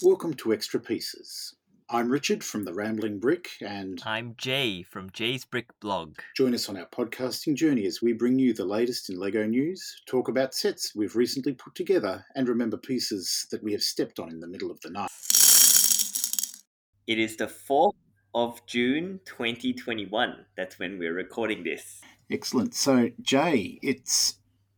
Welcome to Extra Pieces. I'm Richard from The Rambling Brick and... I'm Jay from Jay's Brick Blog. Join us on our podcasting journey as we bring you the latest in Lego news, talk about sets we've recently put together, and remember pieces that we have stepped on in the middle of the night. It is the 4th of June 2021. That's when we're recording this. Excellent. So, Jay, it's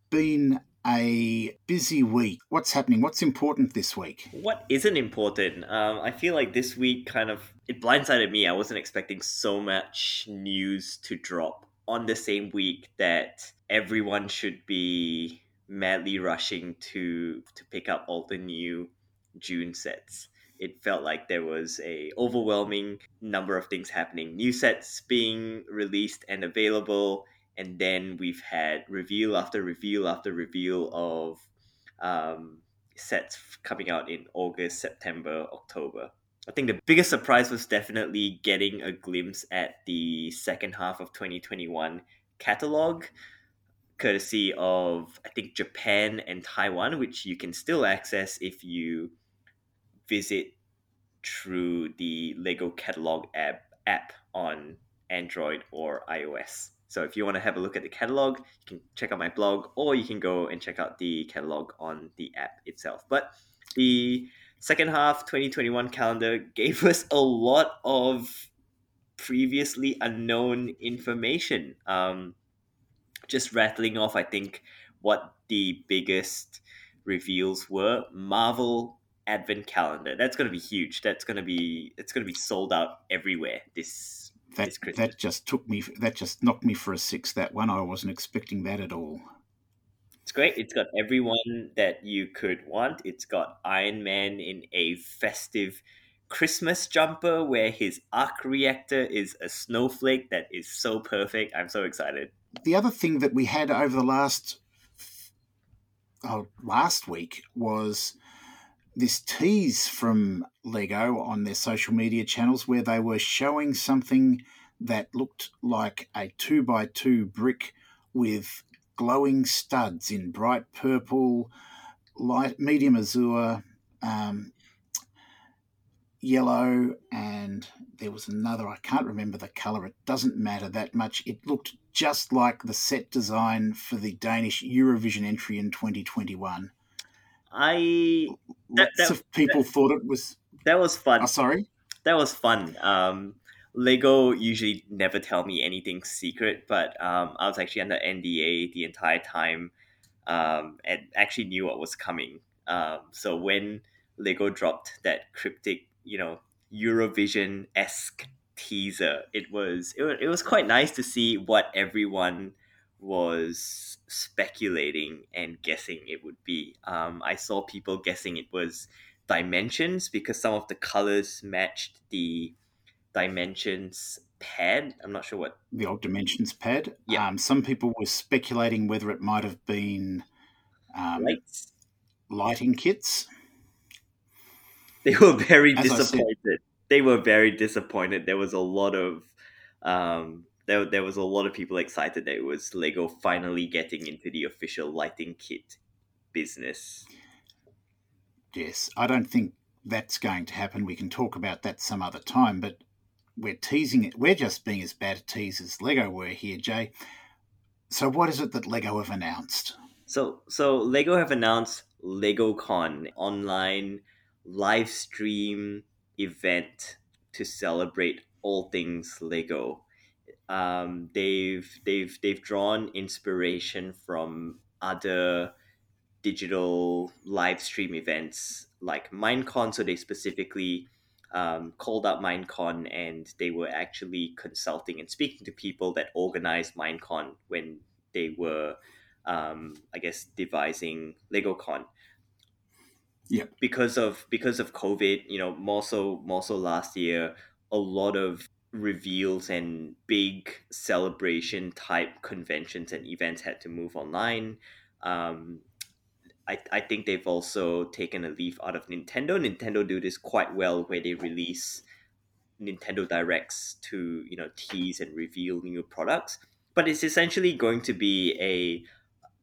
been a busy week. What's happening? What's important this week? What isn't important? I feel like this week it blindsided me. I wasn't expecting so much news to drop on the same week that everyone should be madly rushing to pick up all the new June sets. It felt like there was an overwhelming number of things happening. New sets being released and available. And then we've had reveal after reveal after reveal of sets coming out in August, September, October. I think the biggest surprise was definitely getting a glimpse at the second half of 2021 catalog, courtesy of, I think, Japan and Taiwan, which you can still access if you visit through the Lego Catalog app on Android or iOS. So if you want to have a look at the catalog, you can check out my blog, or you can go and check out the catalog on the app itself. But the second half 2021 calendar gave us a lot of previously unknown information. Just rattling off, I think, what the biggest reveals were. Marvel Advent Calendar. That's going to be huge. It's going to be sold out everywhere That just took me. That just knocked me for a six. That one, I wasn't expecting that at all. It's great. It's got everyone that you could want. It's got Iron Man in a festive Christmas jumper, where his arc reactor is a snowflake. That is so perfect. I'm so excited. The other thing that we had over the last week was this tease from Lego on their social media channels, where they were showing something that looked like a 2x2 brick with glowing studs in bright purple, light, medium azure, yellow, and there was another. I can't remember the colour. It doesn't matter that much. It looked just like the set design for the Danish Eurovision entry in 2021. Lots of people thought it was... That was fun. Oh, sorry? That was fun. Lego usually never tell me anything secret, but I was actually under NDA the entire time and actually knew what was coming. So when Lego dropped that cryptic, Eurovision-esque teaser, it was quite nice to see what everyone was speculating and guessing it would be. I saw people guessing it was dimensions because some of the colors matched the dimensions pad. I'm not sure what the old dimensions pad. Yeah. Some people were speculating whether it might have been lighting kits. They were very disappointed. They were very disappointed. There was a lot of There was a lot of people excited that it was Lego finally getting into the official lighting kit business. Yes, I don't think that's going to happen. We can talk about that some other time, but we're teasing it. We're just being as bad a tease as Lego were here, Jay. So what is it that Lego have announced? So Lego have announced LegoCon, online live stream event to celebrate all things Lego. They've drawn inspiration from other digital live stream events like Minecon. So they specifically called out Minecon, and they were actually consulting and speaking to people that organized Minecon when they were, devising LegoCon. Yeah. Because of COVID, more so last year, a lot of reveals and big celebration type conventions and events had to move online. I think they've also taken a leaf out of Nintendo. Nintendo do this quite well, where they release Nintendo Directs to tease and reveal new products. But it's essentially going to be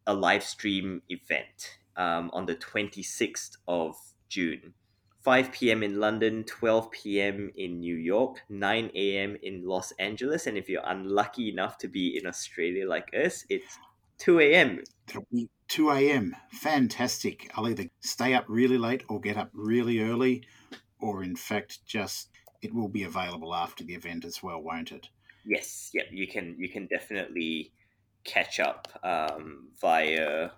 a live stream event on the 26th of June. 5 p.m. in London, 12 p.m. in New York, 9 a.m. in Los Angeles, and if you're unlucky enough to be in Australia like us, it's 2 a.m. It'll be 2 a.m. Fantastic. I'll either stay up really late or get up really early, or in fact, just it will be available after the event as well, won't it? Yes. Yep. You can definitely catch up via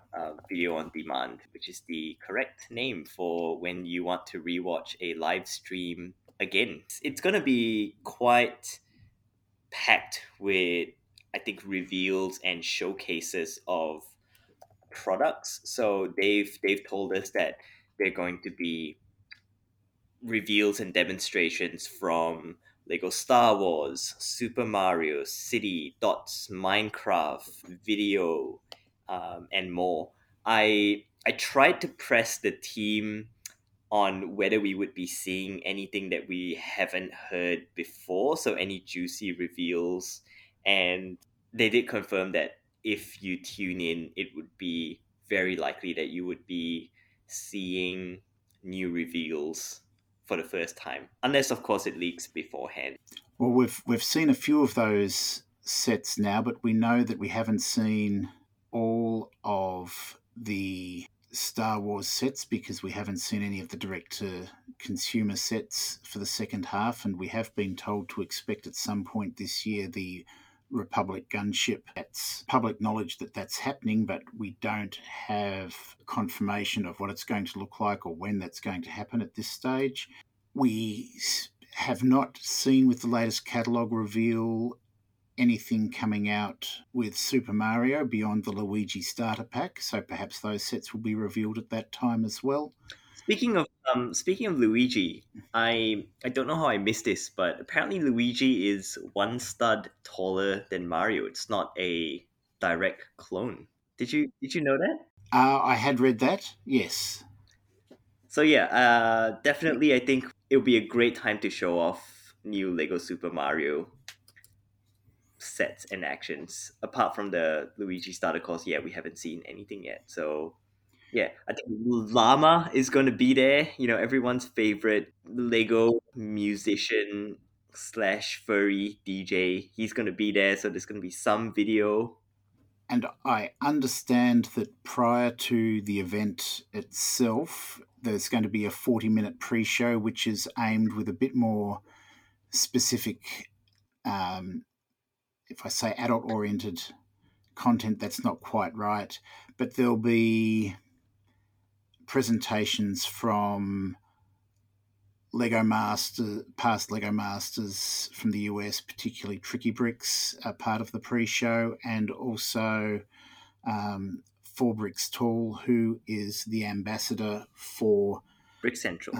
video on demand, which is the correct name for when you want to rewatch a live stream again. It's going to be quite packed with, I think, reveals and showcases of products. So they've told us that they're going to be reveals and demonstrations from Lego Star Wars, Super Mario, City, Dots, Minecraft, video, and more. I tried to press the team on whether we would be seeing anything that we haven't heard before, so any juicy reveals. And they did confirm that if you tune in, it would be very likely that you would be seeing new reveals for the first time, unless of course it leaks beforehand. Well, we've seen a few of those sets now, but we know that we haven't seen all of the Star Wars sets because we haven't seen any of the direct-to-consumer sets for the second half, and we have been told to expect at some point this year the Republic gunship. That's public knowledge that that's happening, but we don't have confirmation of what it's going to look like or when that's going to happen at this stage. We have not seen with the latest catalogue reveal anything coming out with Super Mario beyond the Luigi starter pack, so perhaps those sets will be revealed at that time as well. Speaking of Luigi, I don't know how I missed this, but apparently Luigi is one stud taller than Mario. It's not a direct clone. Did you know that? I had read that. Yes. So yeah, definitely. I think it'll be a great time to show off new Lego Super Mario sets and actions. Apart from the Luigi starter course, yeah, we haven't seen anything yet. So. Yeah, I think Llama is going to be there. You know, everyone's favorite Lego musician / furry DJ. He's going to be there, so there's going to be some video. And I understand that prior to the event itself, there's going to be a 40-minute pre-show, which is aimed with a bit more specific, if I say adult-oriented content, that's not quite right. But there'll be presentations from Lego Masters, past Lego Masters from the US, particularly Tricky Bricks, are part of the pre-show, and also Four Bricks Tall, who is the ambassador for Brick Central.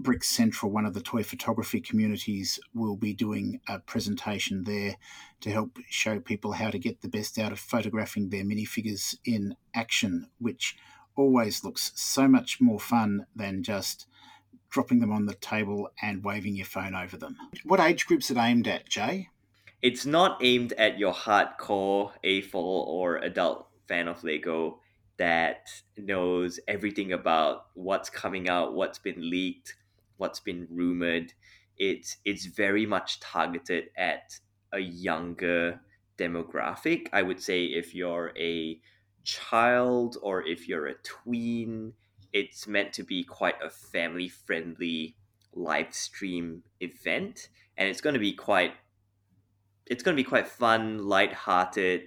Brick Central, one of the toy photography communities, will be doing a presentation there to help show people how to get the best out of photographing their minifigures in action, which always looks so much more fun than just dropping them on the table and waving your phone over them. What age group's it aimed at, Jay? It's not aimed at your hardcore A4 or adult fan of Lego that knows everything about what's coming out, what's been leaked, what's been rumored. It's very much targeted at a younger demographic. I would say if you're a child or if you're a tween, it's meant to be quite a family-friendly live stream event, and it's going to be quite fun, lighthearted.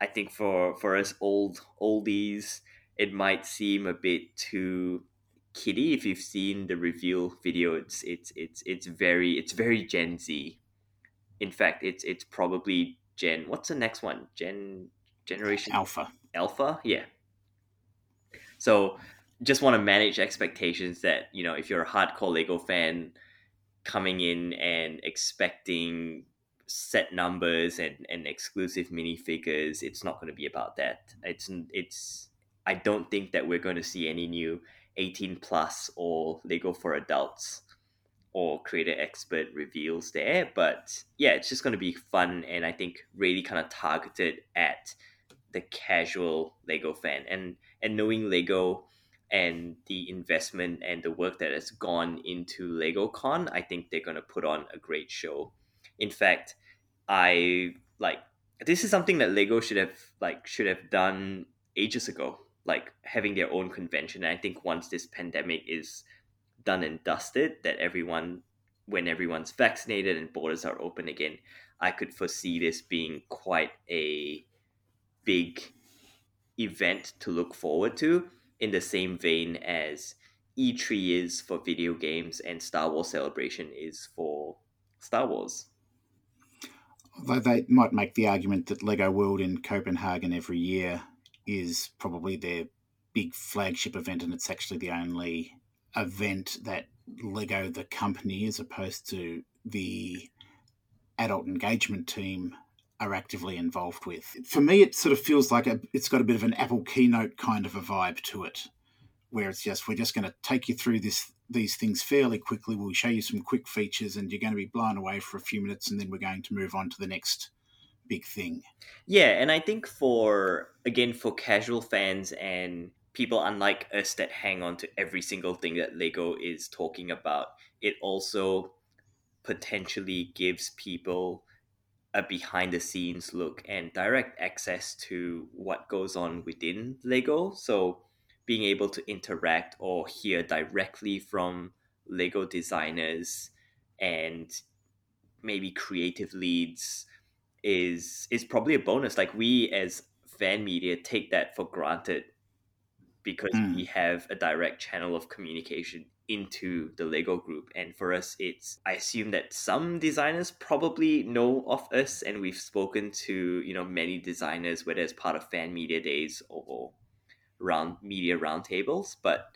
I think for us oldies, it might seem a bit too kiddie. If you've seen the reveal video, it's very Gen Z. In fact, it's probably Gen. What's the next one? Generation Alpha. Alpha, yeah. So, just want to manage expectations that, you know, if you're a hardcore Lego fan, coming in and expecting set numbers and exclusive minifigures, it's not going to be about that. I don't think that we're going to see any new 18+ or Lego for adults or creator expert reveals there, but yeah, it's just going to be fun, and I think really kind of targeted at the casual Lego fan, and knowing Lego, and the investment and the work that has gone into LegoCon, I think they're going to put on a great show. In fact, this is something that Lego should have done ages ago, like having their own convention. And I think once this pandemic is done and dusted, when everyone's vaccinated and borders are open again, I could foresee this being quite a big event to look forward to, in the same vein as E3 is for video games and Star Wars Celebration is for Star Wars. Although they might make the argument that Lego World in Copenhagen every year is probably their big flagship event, and it's actually the only event that Lego, the company, as opposed to the adult engagement team, are actively involved with. For me, it sort of feels like it's got a bit of an Apple keynote kind of a vibe to it, where it's just, we're just going to take you through these things fairly quickly. We'll show you some quick features and you're going to be blown away for a few minutes, and then we're going to move on to the next big thing. Yeah, and I think for casual fans and people unlike us that hang on to every single thing that Lego is talking about, it also potentially gives people a behind-the-scenes look and direct access to what goes on within Lego. So being able to interact or hear directly from Lego designers and maybe creative leads is probably a bonus. Like, we as fan media take that for granted because we have a direct channel of communication into the Lego group. And for us, I assume that some designers probably know of us, and we've spoken to, many designers, whether it's part of fan media days or round media roundtables. But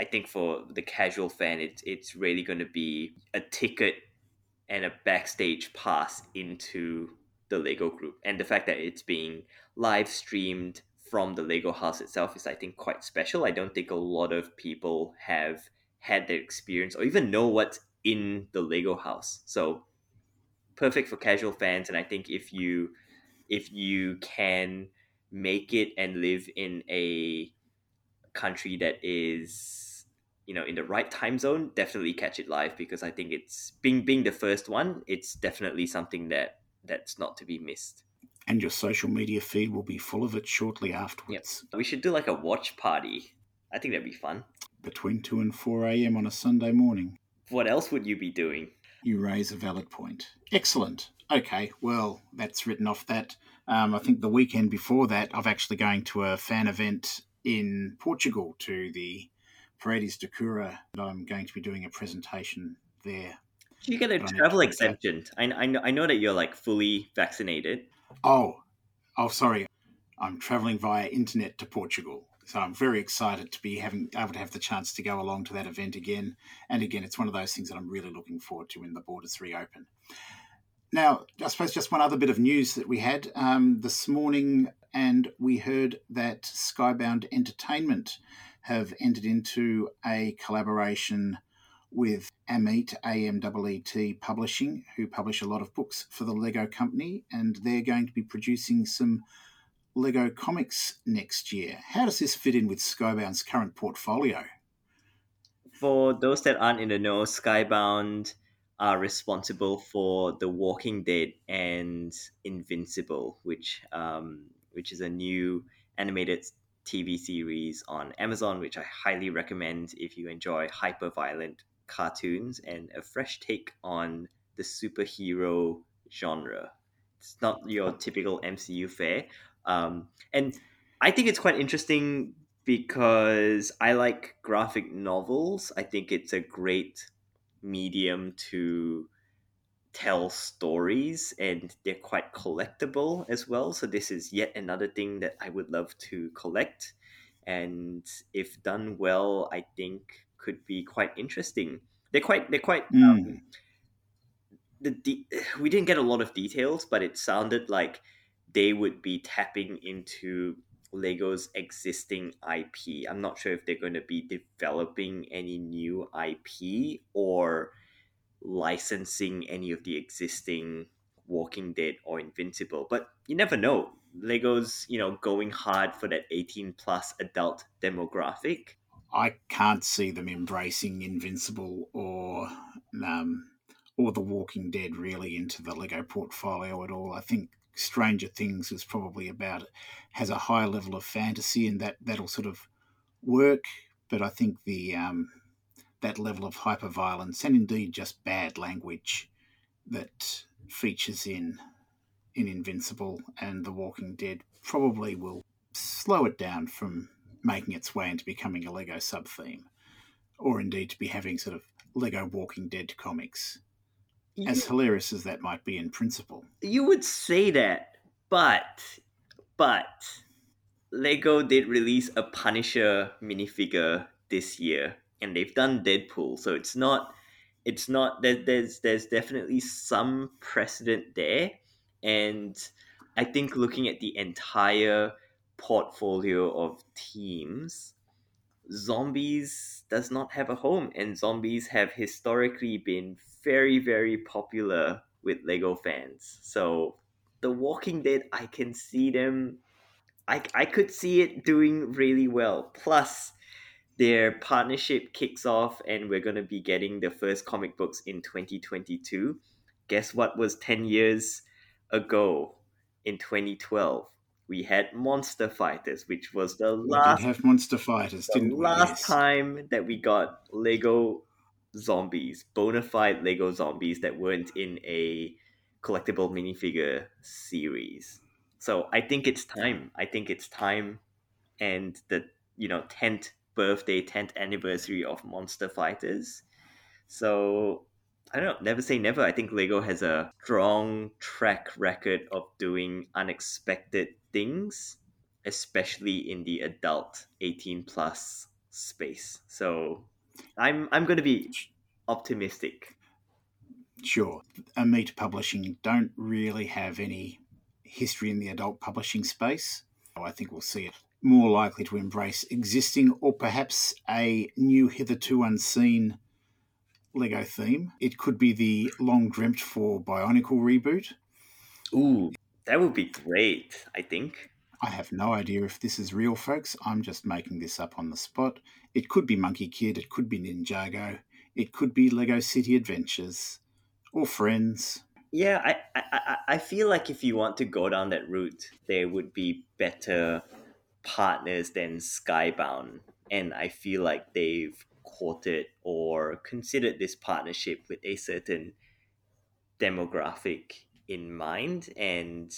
I think for the casual fan, it's really going to be a ticket and a backstage pass into the Lego group. And the fact that it's being live streamed from the Lego House itself is, I think, quite special. I don't think a lot of people have had their experience or even know what's in the Lego House. So perfect for casual fans. And I think if you can make it and live in a country that is, in the right time zone, definitely catch it live, because I think it's being the first one, it's definitely something that's not to be missed. And your social media feed will be full of it shortly afterwards. Yep. We should do a watch party. I think that'd be fun. Between 2 and 4 a.m. on a Sunday morning. What else would you be doing? You raise a valid point. Excellent. Okay, well, that's written off that. I think the weekend before that, I'm actually going to a fan event in Portugal, to the Paredes de Coura. I'm going to be doing a presentation there. You get a travel exemption. I know that you're fully vaccinated. Oh, sorry. I'm traveling via internet to Portugal. So I'm very excited to be able to have the chance to go along to that event again. And again, it's one of those things that I'm really looking forward to when the borders reopen. Now, I suppose just one other bit of news that we had this morning, and we heard that Skybound Entertainment have entered into a collaboration with AMEET, A-M-E-E-T Publishing, who publish a lot of books for the Lego company, and they're going to be producing some Lego comics next year. How does this fit in with Skybound's current portfolio? For those that aren't in the know, Skybound are responsible for The Walking Dead and Invincible, which is a new animated TV series on Amazon, which I highly recommend if you enjoy hyper-violent cartoons and a fresh take on the superhero genre. It's not your typical MCU fare. And I think it's quite interesting because I like graphic novels. I think it's a great medium to tell stories, and they're quite collectible as well. So this is yet another thing that I would love to collect. And if done well, I think could be quite interesting. They're quite. We didn't get a lot of details, but it sounded like they would be tapping into Lego's existing IP. I'm not sure if they're going to be developing any new IP or licensing any of the existing Walking Dead or Invincible. But you never know. Lego's, going hard for that 18-plus adult demographic. I can't see them embracing Invincible or The Walking Dead really into the Lego portfolio at all. I think Stranger Things is probably about, has a high level of fantasy, and that'll sort of work. But I think the that level of hyperviolence and indeed just bad language that features in Invincible and The Walking Dead probably will slow it down from making its way into becoming a Lego sub-theme, or indeed to be having sort of Lego Walking Dead comics, as hilarious as that might be in principle. You would say that, but Lego did release a Punisher minifigure this year, and they've done Deadpool, so it's not there's definitely some precedent there. And I think looking at the entire portfolio of teams, zombies does not have a home, and zombies have historically been very, very popular with Lego fans. So The Walking Dead, I can see them, I could see it doing really well. Plus, their partnership kicks off, and we're going to be getting the first comic books in 2022. Guess what was 10 years ago? In 2012, we had Monster Fighters, which was the last... We did have Monster Fighters, didn't we? Last time that we got Lego zombies, bona fide Lego zombies that weren't in a collectible minifigure series. So I think it's time. And the, 10th anniversary of Monster Fighters. So I don't know, never say never. I think Lego has a strong track record of doing unexpected things, especially in the adult 18+ space. So I'm going to be optimistic. Sure. AMEET Publishing don't really have any history in the adult publishing space. I think we'll see it more likely to embrace existing or perhaps a new hitherto unseen Lego theme. It could be the long dreamt for Bionicle reboot. Ooh, that would be great, I think. I have no idea if this is real, folks. I'm just making this up on the spot. It could be Monkey Kid. It could be Ninjago. It could be Lego City Adventures or Friends. Yeah, I feel like if you want to go down that route, there would be better partners than Skybound. And I feel like they've courted or considered this partnership with a certain demographic in mind. And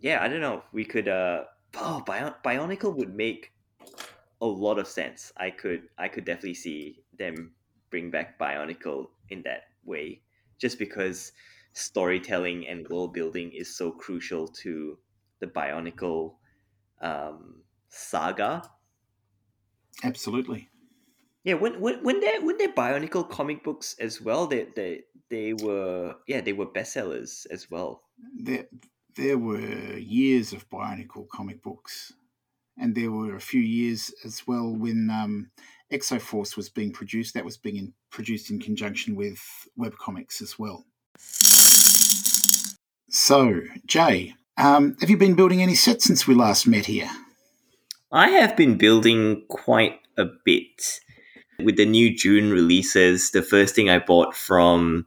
yeah, I don't know, we could Bionicle would make a lot of sense. I could definitely see them bring back Bionicle in that way, just because storytelling and world building is so crucial to the Bionicle saga. Absolutely. Yeah, when there Bionicle comic books as well, they were bestsellers as well. There were years of Bionicle comic books, and there were a few years as well when ExoForce was being produced. That was being produced in conjunction with webcomics as well. So, Jay, have you been building any sets since we last met here? I have been building quite a bit. With the new June releases, the first thing I bought from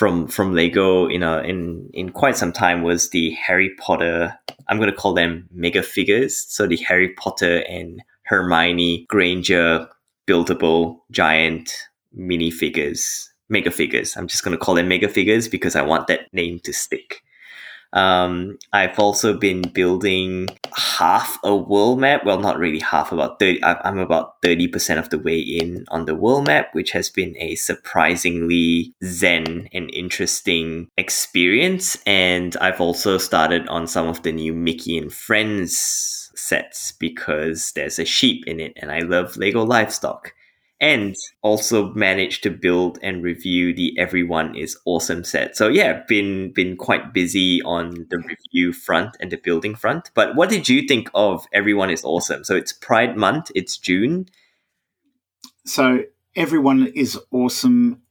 Lego in quite some time was the Harry Potter. I'm going to call them mega figures. So the Harry Potter and Hermione Granger buildable giant minifigures, mega figures. I'm just going to call them mega figures because I want that name to stick. I've also been building half a world map. Well, not really half, about 30. I'm about 30% of the way in on the world map, which has been a surprisingly zen and interesting experience. And I've also started on some of the new Mickey and Friends sets because there's a sheep in it, and I love Lego livestock. And also managed to build and review the Everyone is Awesome set. So yeah, been quite busy on the review front and the building front. But what did you think of Everyone is Awesome? So it's Pride Month, it's June. So Everyone is Awesome.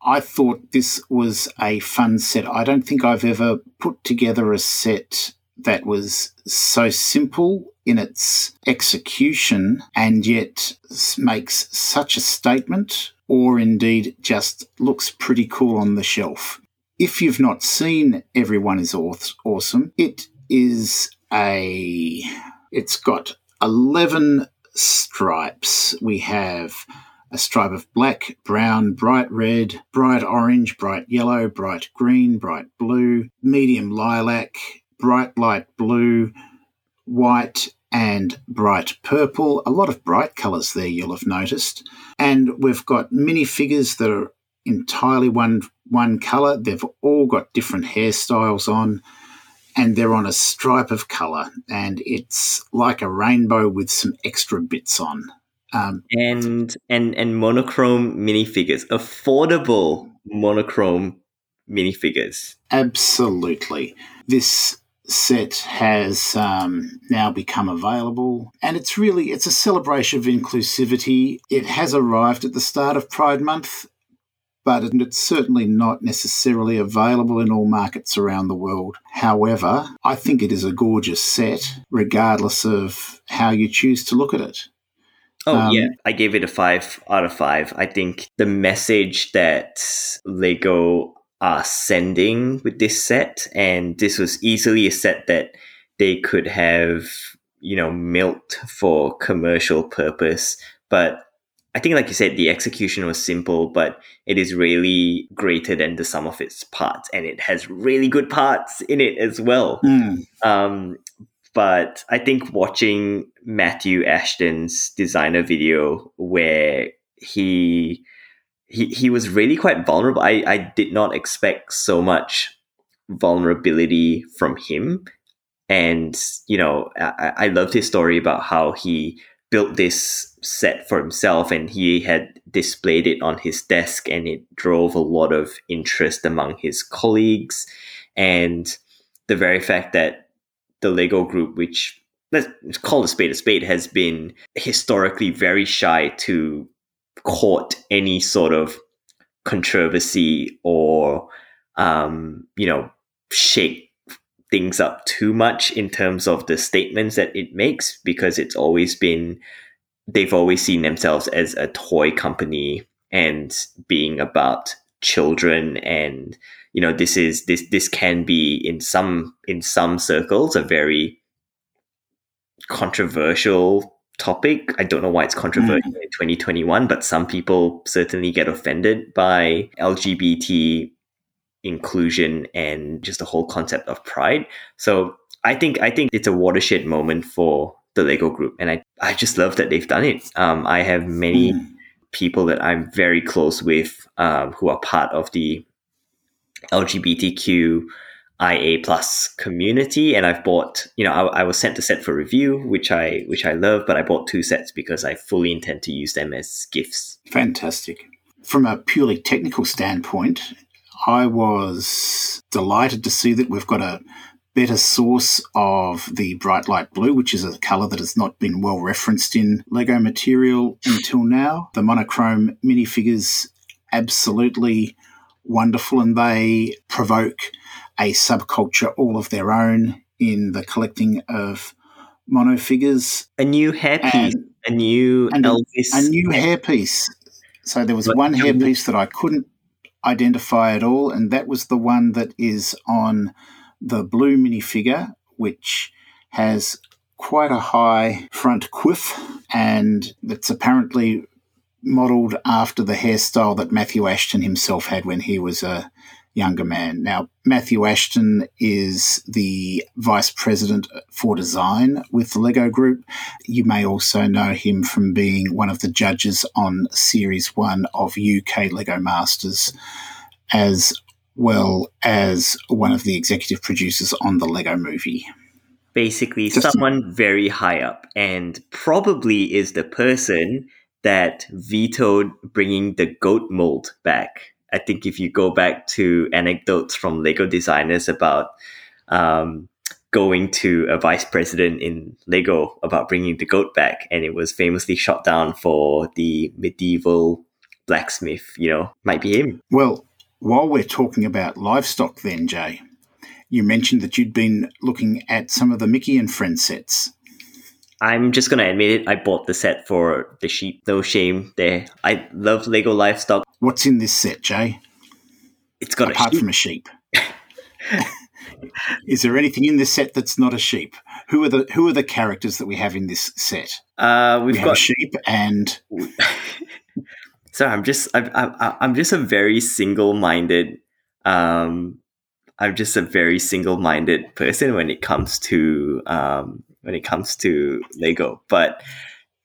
I thought this was a fun set. I don't think I've ever put together a set that was so simple in its execution and yet makes such a statement, or indeed just looks pretty cool on the shelf. If you've not seen Everyone is Awesome, it's got 11 stripes. We have a stripe of black, brown, bright red, bright orange, bright yellow, bright green, bright blue, medium lilac, bright light blue, white and bright purple. A lot of bright colours there, you'll have noticed. And we've got minifigures that are entirely one colour. They've all got different hairstyles on, and they're on a stripe of colour, and it's like a rainbow with some extra bits on. And monochrome minifigures, affordable monochrome minifigures. Absolutely. This set has now become available, and it's a celebration of inclusivity. It has arrived at the start of Pride Month, but it's certainly not necessarily available in all markets around the world. However, I think it is a gorgeous set, regardless of how you choose to look at it. Yeah. I gave it a 5 out of 5. I think the message that Lego are sending with this set, and this was easily a set that they could have, milked for commercial purpose. But I think, like you said, the execution was simple, but it is really greater than the sum of its parts, and it has really good parts in it as well. But I think watching Matthew Ashton's designer video where he was really quite vulnerable. I did not expect so much vulnerability from him. And, I loved his story about how he built this set for himself and he had displayed it on his desk, and it drove a lot of interest among his colleagues. And the very fact that the Lego group, which let's call a spade, has been historically very shy to court any sort of controversy or, shake things up too much in terms of the statements that it makes, because they've always seen themselves as a toy company and being about children, and this can be in some circles a very controversial topic. I don't know why it's controversial in 2021, but some people certainly get offended by LGBT inclusion and just the whole concept of pride. So I think it's a watershed moment for the Lego group, and I just love that they've done it. I have many people that I'm very close with who are part of the LGBTQIA plus community, and I've bought, I was sent the set for review, which I love, but I bought 2 sets because I fully intend to use them as gifts. Fantastic. From a purely technical standpoint, I was delighted to see that we've got a better source of the bright light blue, which is a colour that has not been well referenced in Lego material until now. The monochrome minifigures, absolutely wonderful, and they provoke a subculture all of their own in the collecting of mono figures. A new hairpiece, a new hairpiece. So there was one hairpiece that I couldn't identify at all, and that was the one that is on the blue minifigure, which has quite a high front quiff, and that's apparently modelled after the hairstyle that Matthew Ashton himself had when he was a younger man. Now, Matthew Ashton is the Vice President for Design with the Lego Group. You may also know him from being one of the judges on Series 1 of UK Lego Masters, as well as one of the executive producers on the Lego Movie. Basically, someone very high up, and probably is the person that vetoed bringing the goat mold back. I think if you go back to anecdotes from Lego designers about going to a vice president in Lego about bringing the goat back, and it was famously shot down for the medieval blacksmith, might be him. Well, while we're talking about livestock then, Jay, you mentioned that you'd been looking at some of the Mickey and Friends sets. I'm just going to admit it. I bought the set for the sheep. No shame there. I love Lego livestock. What's in this set, Jay? It's got Apart from a sheep. Is there anything in this set that's not a sheep? Who are the characters that we have in this set? We have a sheep and. Sorry, I'm just a very single-minded. I'm just a very single-minded person when it comes to Lego. But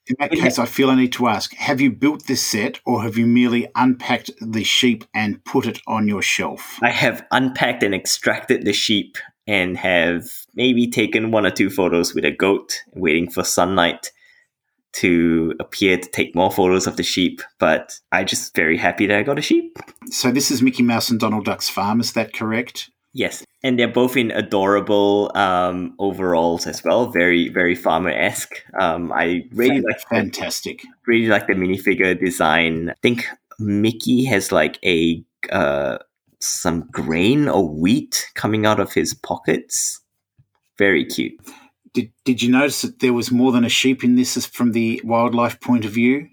in that case, I feel I need to ask: have you built this set, or have you merely unpacked the sheep and put it on your shelf? I have unpacked and extracted the sheep, and have maybe taken one or two photos with a goat, waiting for sunlight to appear to take more photos of the sheep. But I'm just very happy that I got a sheep. So this is Mickey Mouse and Donald Duck's farm. Is that correct? Yes, and they're both in adorable overalls as well. Very, very farmer-esque. I really like the minifigure design. I think Mickey has like some grain or wheat coming out of his pockets. Very cute. Did you notice that there was more than a sheep in this from the wildlife point of view?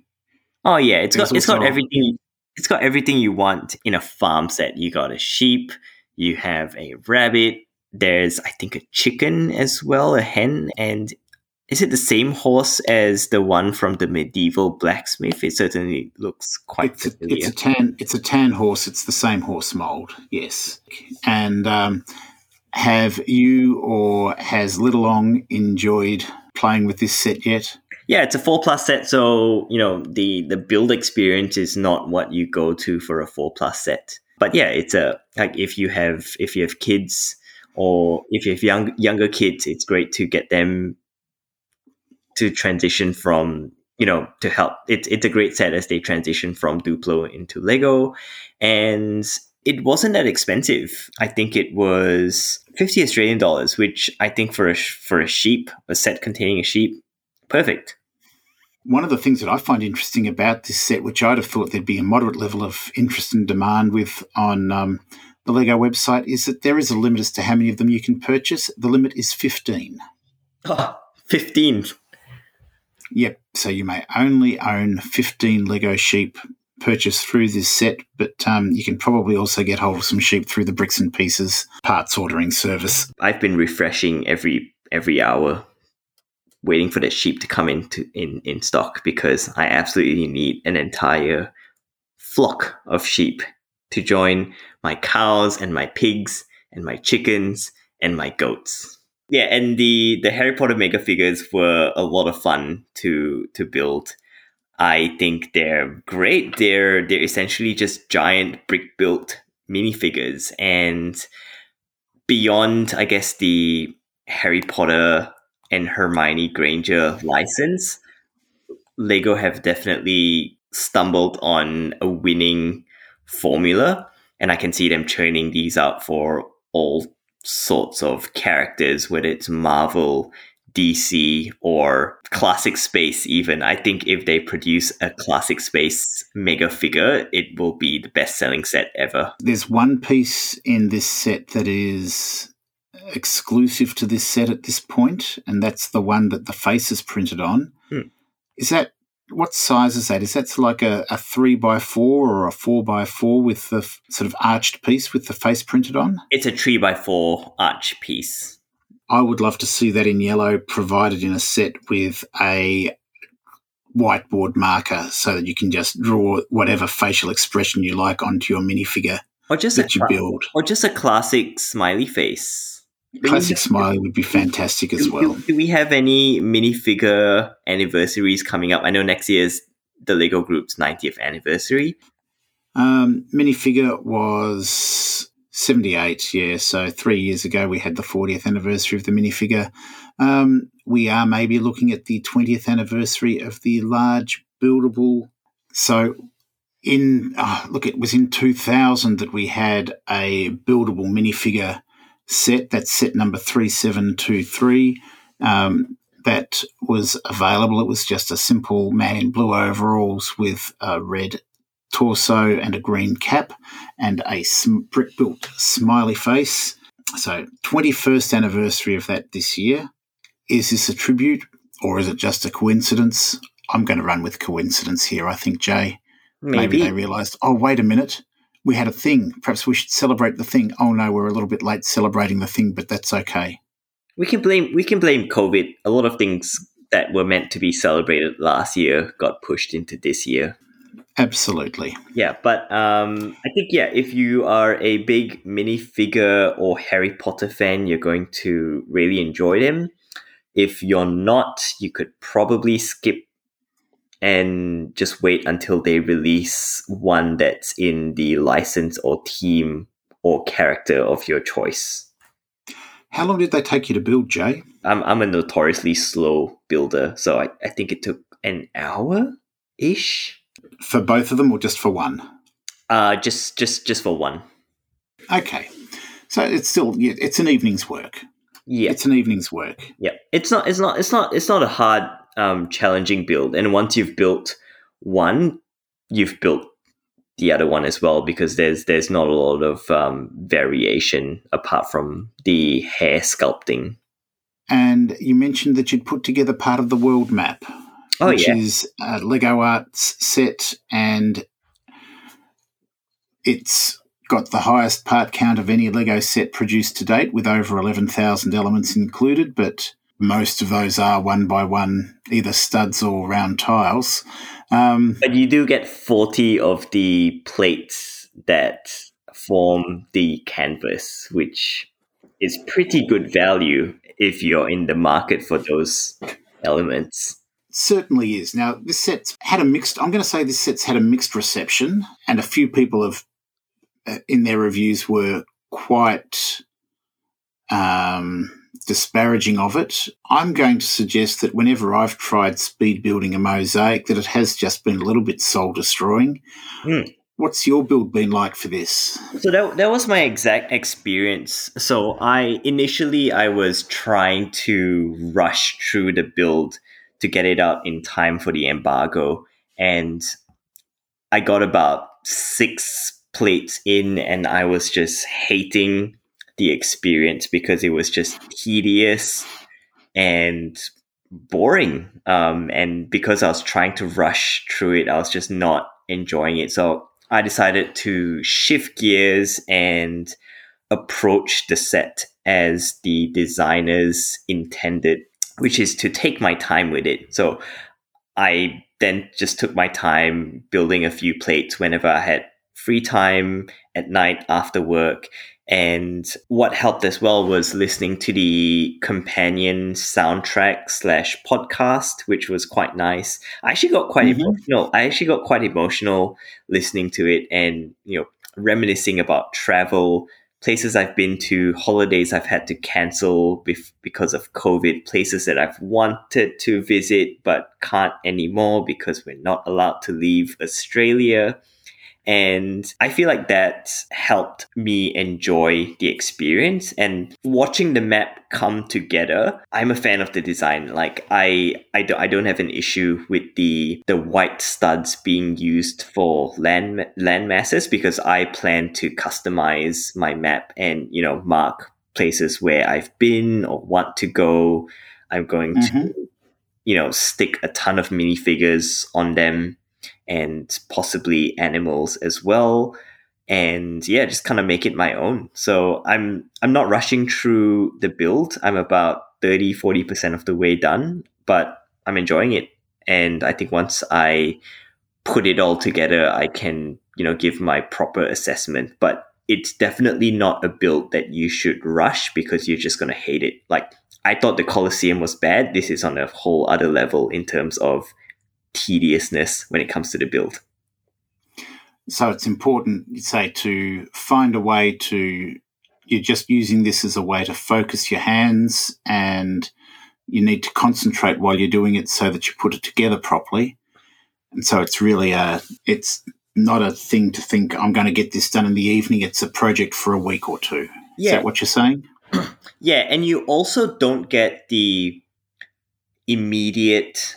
Oh yeah, it's got everything. It's got everything you want in a farm set. You got a sheep. You have a rabbit. There's, I think, a chicken as well, a hen. And is it the same horse as the one from the medieval blacksmith? It certainly looks quite familiar. It's a tan horse. It's the same horse mould, yes. And have you or has Little Ong enjoyed playing with this set yet? Yeah, it's a 4+ set, so you know the build experience is not what you go to for a 4+ set. But yeah, it's if you have kids or if you have younger kids, it's great to get them to transition from, you know, to help. It's a great set as they transition from Duplo into Lego, and it wasn't that expensive. I think it was $50 Australian, which I think for a sheep, a set containing a sheep, perfect. One of the things that I find interesting about this set, which I'd have thought there'd be a moderate level of interest and demand with on the Lego website, is that there is a limit as to how many of them you can purchase. The limit is 15. Oh, 15. Yep. So you may only own 15 Lego sheep purchased through this set, but you can probably also get hold of some sheep through the Bricks and Pieces parts ordering service. I've been refreshing every hour, waiting for that sheep to come in stock, because I absolutely need an entire flock of sheep to join my cows and my pigs and my chickens and my goats. Yeah, and the Harry Potter mega figures were a lot of fun to build. I think they're great. They're essentially just giant brick-built minifigures, and beyond, I guess, the Harry Potter and Hermione Granger license, Lego have definitely stumbled on a winning formula, and I can see them churning these out for all sorts of characters, whether it's Marvel, DC, or classic space even. I think if they produce a classic space mega figure, it will be the best-selling set ever. There's one piece in this set that is exclusive to this set at this point, and that's the one that the face is printed on. Is that, what size is that? Is that like a 3x4 or a 4x4 with the sort of arched piece with the face printed on? It's a 3x4 arch piece. I would love to see that in yellow, provided in a set with a whiteboard marker, so that you can just draw whatever facial expression you like onto your minifigure that you build. Or just a classic smiley face. Classic smiley would be fantastic as well. Do we have any minifigure anniversaries coming up? I know next year's the Lego Group's 90th anniversary. Minifigure was 78, yeah. So 3 years ago we had the 40th anniversary of the minifigure. We are maybe looking at the 20th anniversary of the large buildable. So it was in 2000 that we had a buildable minifigure set. That's set number 3723. That was available. It was just a simple man in blue overalls with a red torso and a green cap and a brick-built smiley face. So 21st anniversary of that this year. Is this a tribute or is it just a coincidence? I'm going to run with coincidence here, I think, Jay. Maybe they realised, oh, wait a minute, we had a thing. Perhaps we should celebrate the thing. Oh, no, we're a little bit late celebrating the thing, but that's okay. We can blame COVID. A lot of things that were meant to be celebrated last year got pushed into this year. Absolutely. Yeah, but I think, yeah, if you are a big minifigure or Harry Potter fan, you're going to really enjoy them. If you're not, you could probably skip and just wait until they release one that's in the license or team or character of your choice. How long did they take you to build, Jay? I'm a notoriously slow builder, so I think it took an hour-ish. For both of them or just for one? Just for one. Okay. So it's still it's an evening's work. Yeah. It's an evening's work. Yeah. It's not a hard challenging build, and once you've built one, you've built the other one as well, because there's not a lot of variation apart from the hair sculpting. And you mentioned that you'd put together part of the world map. Oh, which is a Lego Arts set, and it's got the highest part count of any Lego set produced to date, with over 11,000 elements included, but most of those are one by one, either studs or round tiles. But you do get 40 of the plates that form the canvas, which is pretty good value if you're in the market for those elements. Certainly is. Now, this set's had a mixed, I'm going to say this set's had a mixed reception, and a few people have, in their reviews, were quite disparaging of it. I'm going to suggest that whenever I've tried speed building a mosaic, that it has just been a little bit soul destroying. Mm. What's your build been like for this? So that was my exact experience. So I was trying to rush through the build to get it out in time for the embargo, and I got about 6 plates in, and I was just hating the experience because it was just tedious and boring. And because I was trying to rush through it, I was just not enjoying it. So I decided to shift gears and approach the set as the designers intended, which is to take my time with it. So I then just took my time building a few plates whenever I had free time at night after work. And what helped as well was listening to the companion soundtrack/podcast, which was quite nice. I actually got quite emotional. I actually got quite emotional listening to it and, reminiscing about travel, places I've been to, holidays I've had to cancel because of COVID, places that I've wanted to visit but can't anymore because we're not allowed to leave Australia. And I feel like that helped me enjoy the experience. And watching the map come together, I'm a fan of the design. Like I don't have an issue with the white studs being used for land masses, because I plan to customize my map and, mark places where I've been or want to go. I'm going to, stick a ton of minifigures on them, and possibly animals as well, and just kind of make it my own. So I'm not rushing through the build. I'm about 30-40% of the way done, but I'm enjoying it, and I think once I put it all together, I can give my proper assessment. But it's definitely not a build that you should rush, because you're just going to hate it. Like, I thought the Colosseum was bad. This is on a whole other level in terms of tediousness when it comes to the build. So it's important, you say, to find a way to, you're just using this as a way to focus your hands, and you need to concentrate while you're doing it so that you put it together properly. And so it's really it's not a thing to think, I'm going to get this done in the evening. It's a project for a week or two. Yeah. Is that what you're saying? Yeah, and you also don't get the immediate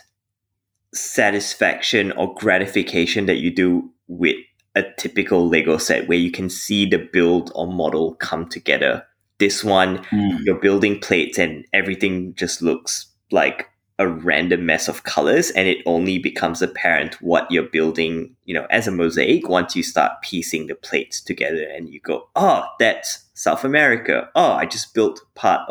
satisfaction or gratification that you do with a typical Lego set, where you can see the build or model come together. This one, you're building plates and everything just looks like a random mess of colors, and it only becomes apparent what you're building, you know, as a mosaic once you start piecing the plates together and you go, oh, that's South America. Oh, I just built parts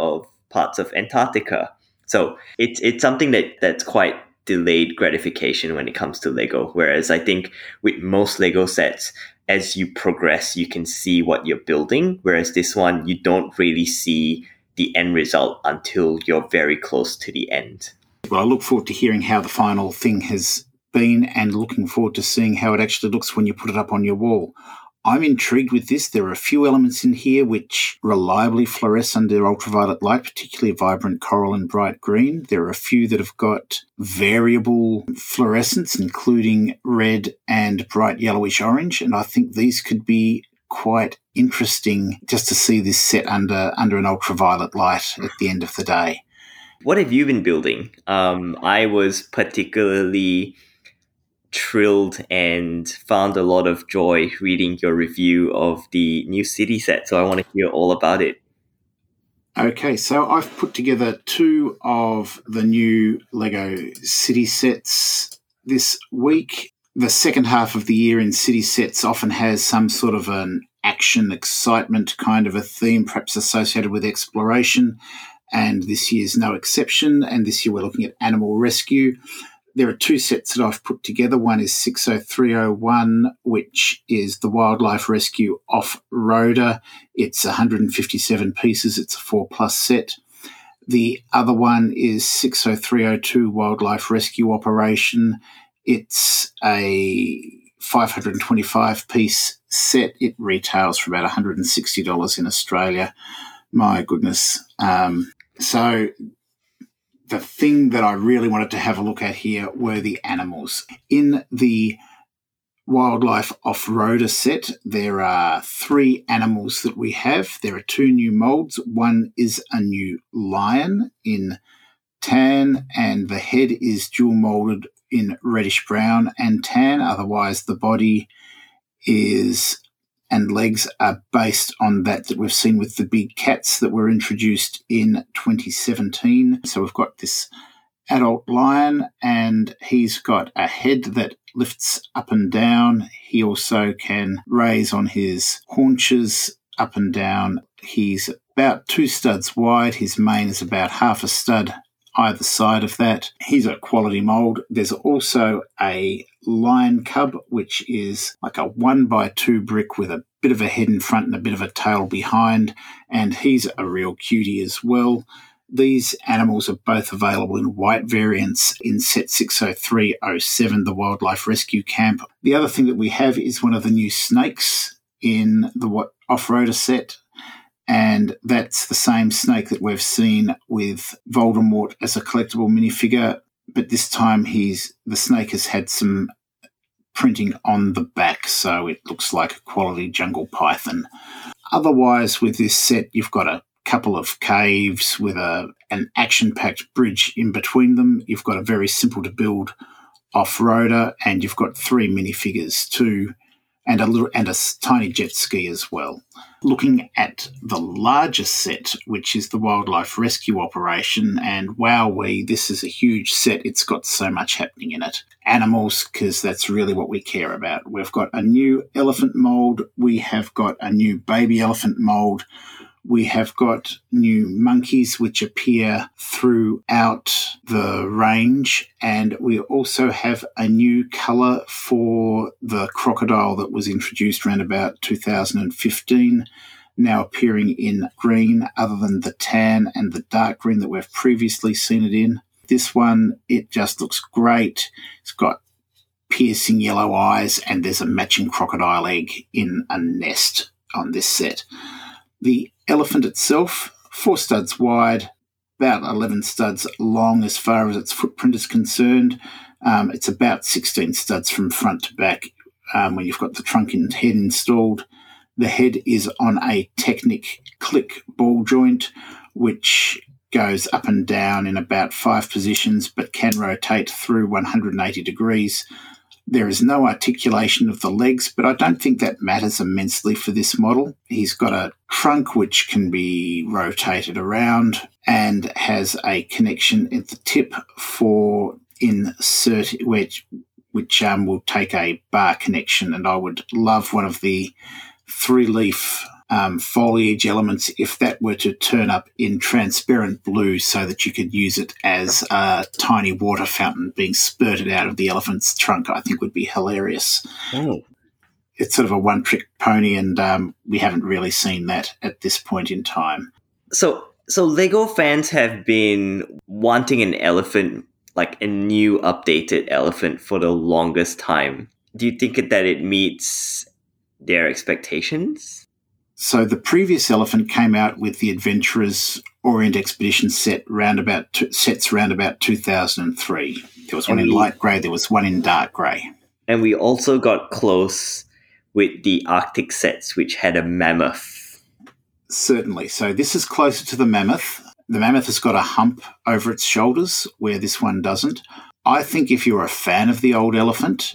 of Antarctica. So it's something that's quite delayed gratification when it comes to Lego. Whereas I think with most Lego sets, as you progress, you can see what you're building. Whereas this one, you don't really see the end result until you're very close to the end. Well, I look forward to hearing how the final thing has been and looking forward to seeing how it actually looks when you put it up on your wall. I'm intrigued with this. There are a few elements in here which reliably fluoresce under ultraviolet light, particularly vibrant coral and bright green. There are a few that have got variable fluorescence, including red and bright yellowish orange, and I think these could be quite interesting just to see this set under an ultraviolet light at the end of the day. What have you been building? I was particularly thrilled and found a lot of joy reading your review of the new city set, so I want to hear all about it. Okay, so I've put together two of the new Lego city sets this week. The second half of the year in city sets often has some sort of an action, excitement kind of a theme, perhaps associated with exploration, and this year's no exception, and this year we're looking at animal rescue. There are two sets that I've put together. One is 60301, which is the Wildlife Rescue Off-Roader. It's 157 pieces. It's a 4-plus set. The other one is 60302, Wildlife Rescue Operation. It's a 525-piece set. It retails for about $160 in Australia. My goodness. The thing that I really wanted to have a look at here were the animals. In the Wildlife Off-Roader set, there are three animals that we have. There are two new moulds. One is a new lion in tan, and the head is dual moulded in reddish brown and tan. Otherwise, the body is and legs are based on that we've seen with the big cats that were introduced in 2017. So we've got this adult lion, and he's got a head that lifts up and down. He also can raise on his haunches up and down. He's about 2 studs wide. His mane is about half a stud either side of that. He's a quality mould. There's also a lion cub, which is like a 1x2 brick with a bit of a head in front and a bit of a tail behind, and he's a real cutie as well. These animals are both available in white variants in set 60307, the Wildlife Rescue Camp. The other thing that we have is one of the new snakes in the Off-Roader set, and that's the same snake that we've seen with Voldemort as a collectible minifigure, but this time the snake has had some printing on the back, so it looks like a quality jungle python. Otherwise, with this set, you've got a couple of caves with an action-packed bridge in between them. You've got a very simple-to-build off-roader, and you've got 3 minifigures too, and a tiny jet ski as well. Looking at the larger set, which is the Wildlife Rescue Operation, and wowee, this is a huge set. It's got so much happening in it. Animals, because that's really what we care about. We've got a new elephant mould. We have got a new baby elephant mould. We have got new monkeys which appear throughout the range, and we also have a new colour for the crocodile that was introduced around about 2015, now appearing in green other than the tan and the dark green that we've previously seen it in. This one, it just looks great. It's got piercing yellow eyes, and there's a matching crocodile egg in a nest on this set. The elephant itself, 4 studs wide, about 11 studs long as far as its footprint is concerned. It's about 16 studs from front to back when you've got the trunk and head installed. The head is on a Technic click ball joint, which goes up and down in about 5 positions but can rotate through 180 degrees. There is no articulation of the legs, but I don't think that matters immensely for this model. He's got a trunk which can be rotated around and has a connection at the tip for insert, which will take a bar connection. And I would love one of the three-leaf foliage elements if that were to turn up in transparent blue so that you could use it as a tiny water fountain being spurted out of the elephant's trunk. I think would be hilarious. Oh. It's sort of a one-trick pony, and we haven't really seen that at this point in time. So Lego fans have been wanting an elephant, like a new updated elephant, for the longest time. Do you think that it meets their expectations? So the previous elephant came out with the Adventurers Orient Expedition sets round about 2003. There was one in light grey, there was one in dark grey. And we also got close with the Arctic sets, which had a mammoth. Certainly. So this is closer to the mammoth. The mammoth has got a hump over its shoulders where this one doesn't. I think if you're a fan of the old elephant,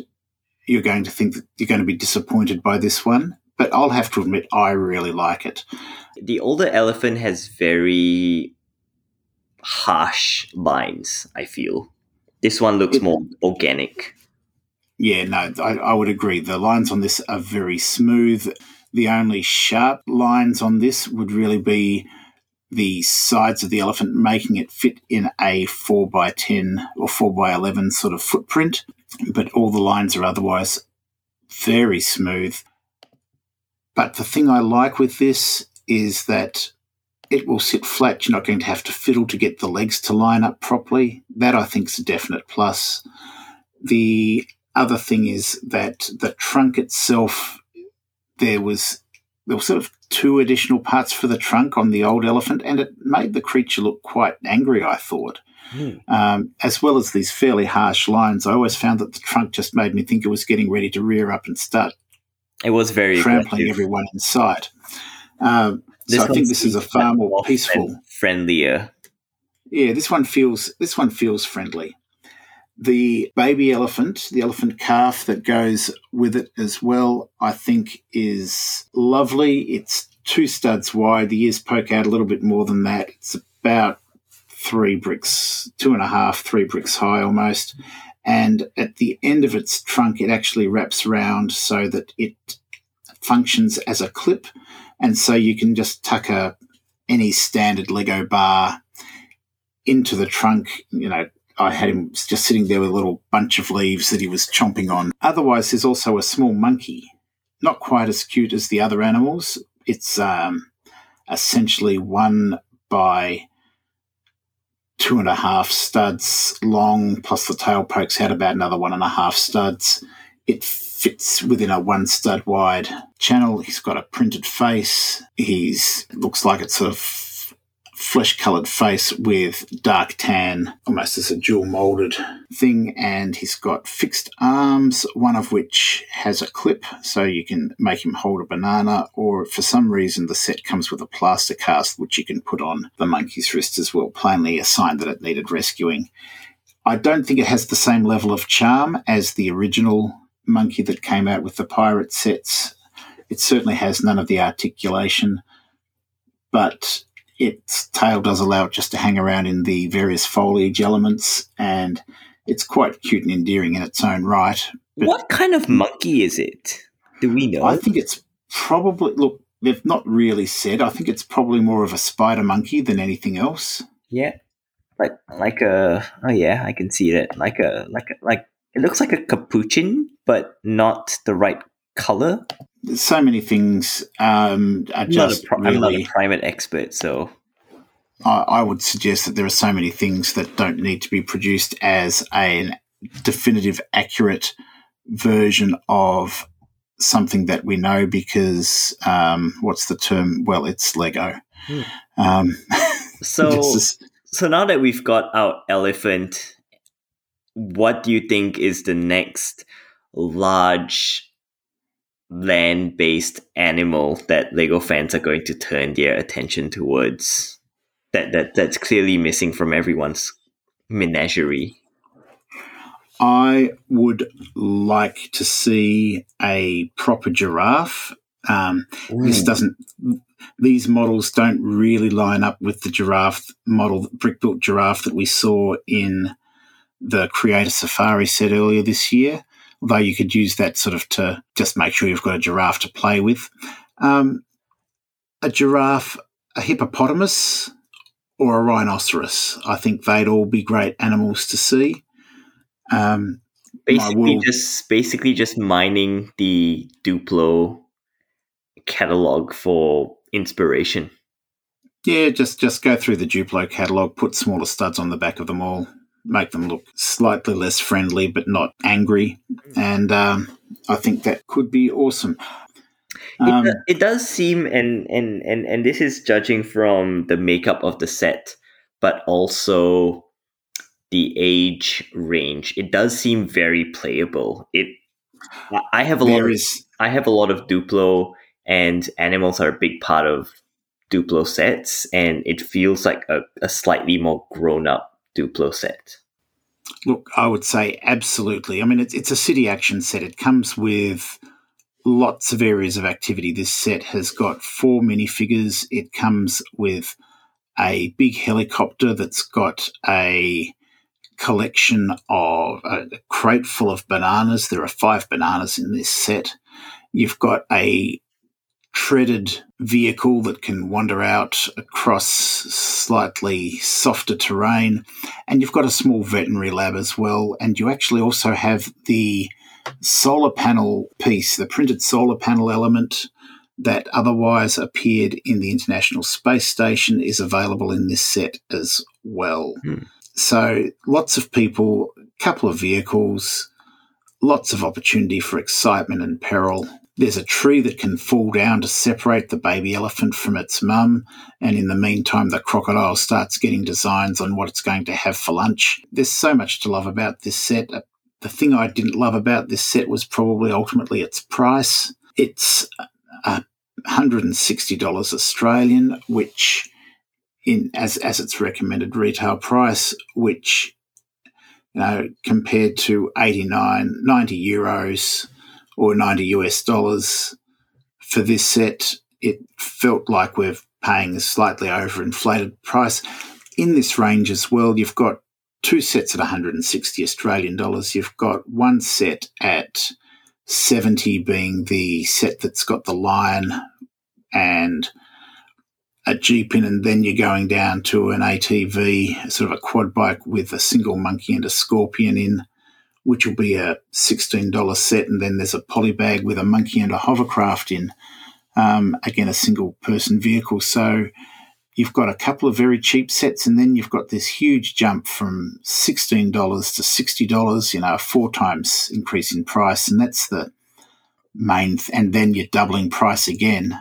you're going to think that you're going to be disappointed by this one. But I'll have to admit, I really like it. The older elephant has very harsh lines, I feel. This one looks more organic. Yeah, no, I would agree. The lines on this are very smooth. The only sharp lines on this would really be the sides of the elephant, making it fit in a 4x10 or 4x11 sort of footprint. But all the lines are otherwise very smooth. But the thing I like with this is that it will sit flat. You're not going to have to fiddle to get the legs to line up properly. That, I think, is a definite plus. The other thing is that the trunk itself, there were sort of two additional parts for the trunk on the old elephant, and it made the creature look quite angry, I thought. Mm. As well as these fairly harsh lines, I always found that the trunk just made me think it was getting ready to rear up and start. It was very trampling aggressive. Everyone in sight. So I think this is a far more peaceful, friendlier. Yeah, this one feels friendly. The baby elephant, the elephant calf that goes with it as well, I think is lovely. It's 2 studs wide. The ears poke out a little bit more than that. It's about 3 bricks, 2.5, 3 bricks high almost. And at the end of its trunk, it actually wraps around so that it functions as a clip. And so you can just tuck any standard Lego bar into the trunk, you know, I had him just sitting there with a little bunch of leaves that he was chomping on. Otherwise, there's also a small monkey, not quite as cute as the other animals. It's essentially 1 by 2.5 studs long, plus the tail pokes out about another 1.5 studs. It fits within a 1 stud wide channel. He's got a printed face. Looks like it's sort of flesh-coloured face with dark tan, almost as a dual-moulded thing, and he's got fixed arms, one of which has a clip, so you can make him hold a banana, or for some reason the set comes with a plaster cast which you can put on the monkey's wrist as well, plainly a sign that it needed rescuing. I don't think it has the same level of charm as the original monkey that came out with the pirate sets. It certainly has none of the articulation, but its tail does allow it just to hang around in the various foliage elements, and it's quite cute and endearing in its own right. But what kind of monkey is it? Do we know? I think it's probably... Look, they've not really said. I think it's probably more of a spider monkey than anything else. Yeah. Like a... Oh, yeah, I can see it. Like it looks like a capuchin, but not the right colour. So many things are just I'm not a primate expert, so... I would suggest that there are so many things that don't need to be produced as a definitive, accurate version of something that we know because, what's the term? Well, it's Lego. Hmm. So now that we've got our elephant, what do you think is the next large land-based animal that Lego fans are going to turn their attention towards that's clearly missing from everyone's menagerie? I would like to see a proper giraffe. These models don't really line up with the giraffe model, brick-built giraffe that we saw in the Creator Safari set earlier this year, although you could use that sort of to just make sure you've got a giraffe to play with. A giraffe, a hippopotamus, or a rhinoceros. I think they'd all be great animals to see. Basically just mining the Duplo catalog for inspiration. Yeah, just go through the Duplo catalog, put smaller studs on the back of them all, make them look slightly less friendly but not angry, and I think that could be awesome. It does seem, and this is judging from the makeup of the set, but also the age range. It does seem very playable. I have a lot of Duplo, and animals are a big part of Duplo sets, and it feels like a slightly more grown-up Duplo set. Look, I would say absolutely. I mean, it's a city action set. It comes with lots of areas of activity. This set has got 4 minifigures. It comes with a big helicopter that's got a collection of a crate full of bananas. There are 5 bananas in this set. You've got a treaded vehicle that can wander out across slightly softer terrain, and you've got a small veterinary lab as well, and you actually also have the solar panel piece, the printed solar panel element that otherwise appeared in the International Space Station is available in this set as well. So lots of people, couple of vehicles, lots of opportunity for excitement and peril. There's a tree that can fall down to separate the baby elephant from its mum, and in the meantime the crocodile starts getting designs on what it's going to have for lunch. There's so much to love about this set. The thing I didn't love about this set was probably ultimately its price. It's $160 Australian, which as its recommended retail price, which, you know, compared to 90 euros or 90 US dollars for this set, it felt like we're paying a slightly overinflated price. In this range as well, you've got 2 sets at 160 Australian dollars. You've got one set at 70, being the set that's got the lion and a Jeepin, and then you're going down to an ATV, sort of a quad bike with a single monkey and a scorpion in, which will be a $16 set, and then there's a polybag with a monkey and a hovercraft in, again, a single-person vehicle. So you've got a couple of very cheap sets, and then you've got this huge jump from $16 to $60, you know, a 4 times increase in price, and that's the main and then you're doubling price again.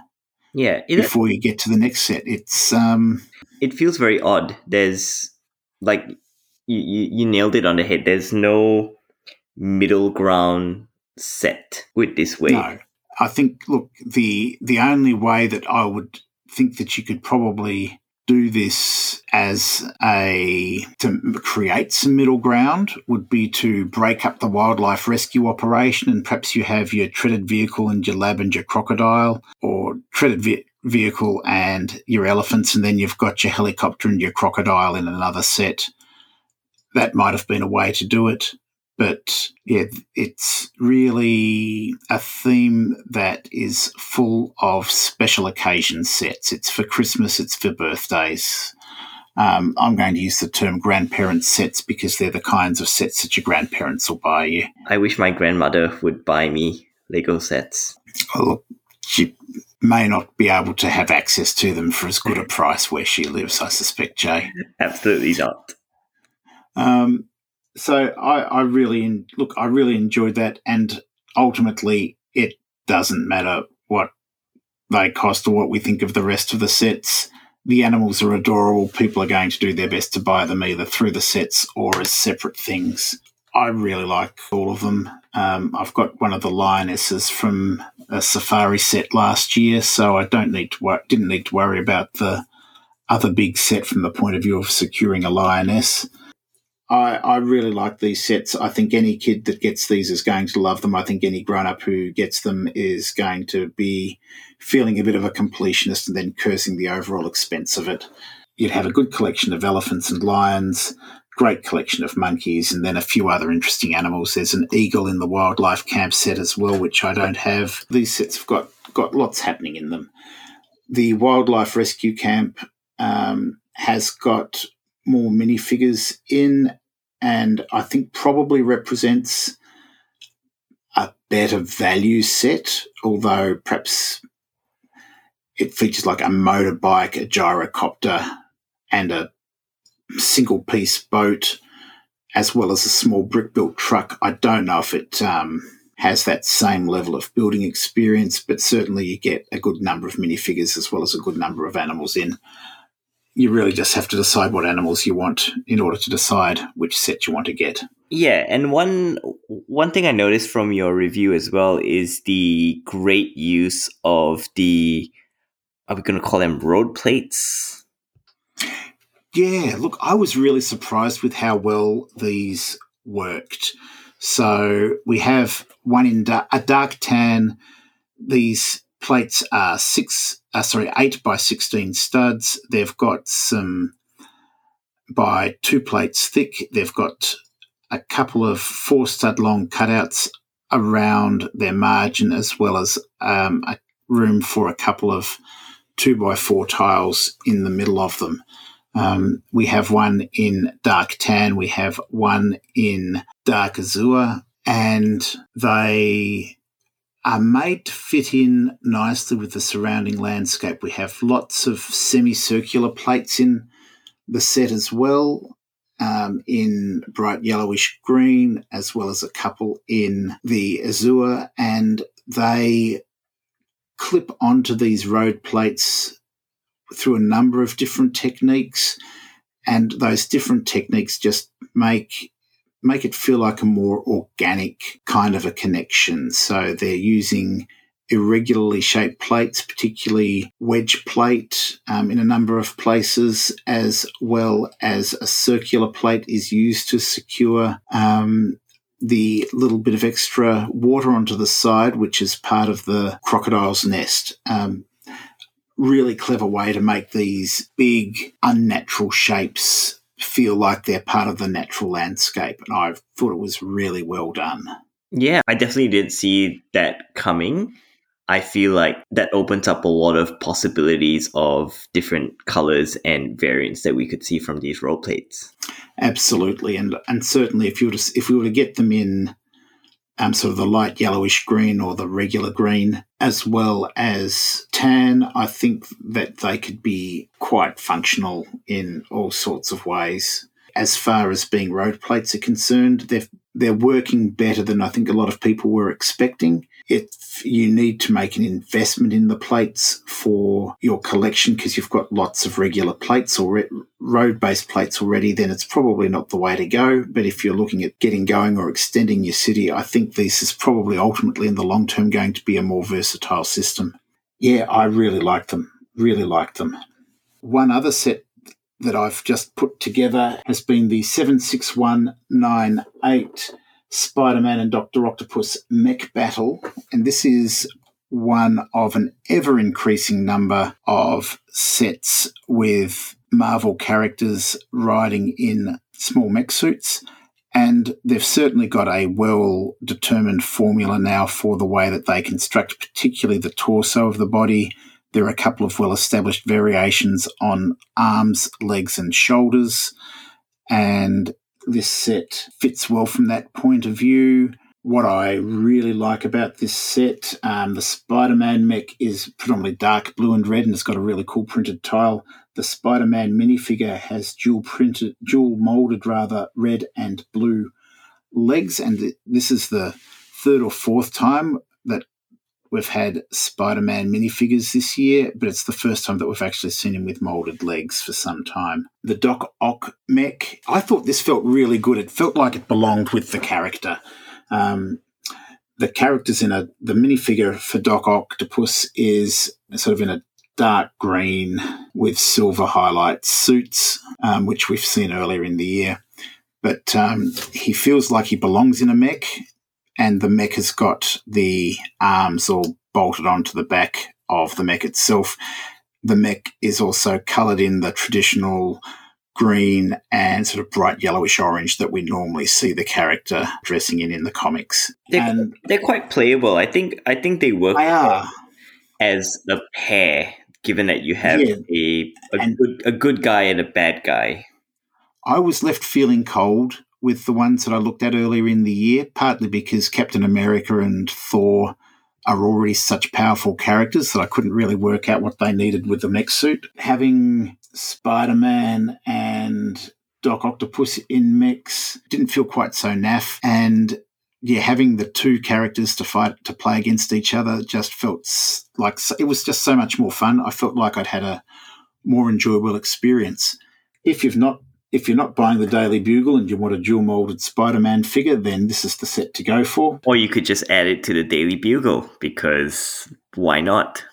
Yeah, before you get to the next set. It's it feels very odd. There's, like, you nailed it on the head. There's no middle ground set with this wave. No, I think, look, the only way that I would think that you could probably do this as to create some middle ground would be to break up the wildlife rescue operation, and perhaps you have your treaded vehicle and your lab and your crocodile, or treaded vehicle and your elephants, and then you've got your helicopter and your crocodile in another set. That might have been a way to do it, but yeah, it's really a theme that is full of special occasion sets. It's for Christmas, it's for birthdays. I'm going to use the term grandparents sets because they're the kinds of sets that your grandparents will buy you. I wish my grandmother would buy me Lego sets. Well, she may not be able to have access to them for as good a price where she lives, I suspect, Jay. Absolutely not. I really enjoyed that, and ultimately it doesn't matter what they cost or what we think of the rest of the sets. The animals are adorable. People are going to do their best to buy them either through the sets or as separate things. I really like all of them. I've got one of the lionesses from a safari set last year, so I didn't need to worry about the other big set from the point of view of securing a lioness. I really like these sets. I think any kid that gets these is going to love them. I think any grown-up who gets them is going to be feeling a bit of a completionist and then cursing the overall expense of it. You'd have a good collection of elephants and lions, great collection of monkeys, and then a few other interesting animals. There's an eagle in the wildlife camp set as well, which I don't have. These sets have got lots happening in them. The wildlife rescue camp has got more minifigures in, and I think probably represents a better value set, although perhaps it features like a motorbike, a gyrocopter, and a single-piece boat, as well as a small brick-built truck. I don't know if it has that same level of building experience, but certainly you get a good number of minifigures as well as a good number of animals in. You really just have to decide what animals you want in order to decide which set you want to get. Yeah, and one thing I noticed from your review as well is the great use of the, are we going to call them road plates? Yeah, look, I was really surprised with how well these worked. So we have one in a dark tan. These plates are 8 by 16 studs. They've got some by 2 plates thick. They've got a couple of 4 stud long cutouts around their margin, as well as a room for a couple of 2x4 tiles in the middle of them. We have one in dark tan. We have one in dark azure, and they are made to fit in nicely with the surrounding landscape. We have lots of semicircular plates in the set as well, in bright yellowish green, as well as a couple in the azure, and they clip onto these road plates through a number of different techniques, and those different techniques just make it feel like a more organic kind of a connection. So they're using irregularly shaped plates, particularly wedge plate in a number of places, as well as a circular plate is used to secure the little bit of extra water onto the side, which is part of the crocodile's nest. Really clever way to make these big, unnatural shapes feel like they're part of the natural landscape, and I thought it was really well done. Yeah, I definitely didn't see that coming. I feel like that opens up a lot of possibilities of different colours and variants that we could see from these roll plates. Absolutely, and certainly if we were to get them in sort of the light yellowish green or the regular green, as well as tan, I think that they could be quite functional in all sorts of ways. As far as being road plates are concerned, they're working better than I think a lot of people were expecting. If you need to make an investment in the plates for your collection because you've got lots of regular plates or road-based plates already, then it's probably not the way to go. But if you're looking at getting going or extending your city, I think this is probably ultimately in the long term going to be a more versatile system. Yeah, I really like them. Really like them. One other set that I've just put together has been the 76198 Spider-Man and Dr. Octopus mech battle, and this is one of an ever-increasing number of sets with Marvel characters riding in small mech suits, and they've certainly got a well-determined formula now for the way that they construct particularly the torso of the body. There are a couple of well-established variations on arms, legs and shoulders, and this set fits well from that point of view. What I really like about this set, the Spider-Man mech is predominantly dark blue and red, and it's got a really cool printed tile. The Spider-Man minifigure has dual moulded red and blue legs, and this is the third or fourth time that we've had Spider-Man minifigures this year, but it's the first time that we've actually seen him with moulded legs for some time. The Doc Ock mech, I thought this felt really good. It felt like it belonged with the character. The character's in the minifigure for Doc Octopus is sort of in a dark green with silver highlight suits, which we've seen earlier in the year. But he feels like he belongs in a mech, and the mech has got the arms all bolted onto the back of the mech itself. The mech is also coloured in the traditional green and sort of bright yellowish orange that we normally see the character dressing in the comics. They're quite playable. I think they work as a pair, given that you have a good guy and a bad guy. I was left feeling cold with the ones that I looked at earlier in the year, partly because Captain America and Thor are already such powerful characters that I couldn't really work out what they needed with the mech suit. Having Spider-Man and Doc Octopus in mechs didn't feel quite so naff, and having the two characters to play against each other just felt like it was just so much more fun. I felt like I'd had a more enjoyable experience. If you're not buying the Daily Bugle and you want a dual-moulded Spider-Man figure, then this is the set to go for. Or you could just add it to the Daily Bugle, because why not?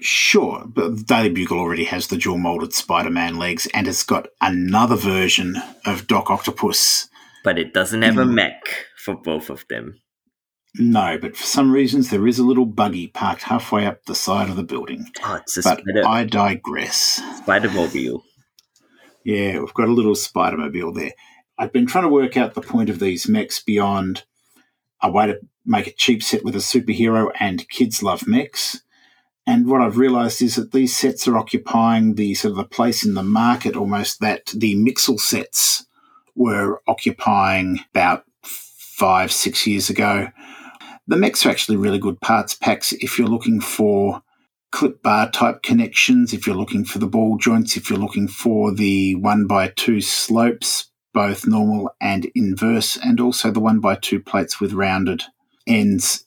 Sure, but the Daily Bugle already has the dual-moulded Spider-Man legs, and it's got another version of Doc Octopus. But it doesn't have a mech for both of them. No, but for some reasons there is a little buggy parked halfway up the side of the building. Oh, it's I digress. Spider-Mobile. Yeah, we've got a little Spider-Mobile there. I've been trying to work out the point of these mechs beyond a way to make a cheap set with a superhero and kids love mechs. And what I've realised is that these sets are occupying the sort of the place in the market almost that the Mixel sets were occupying about 5-6 years ago. The mechs are actually really good parts packs if you're looking for clip bar type connections, if you're looking for the ball joints, if you're looking for the 1x2 slopes, both normal and inverse, and also the 1x2 plates with rounded ends.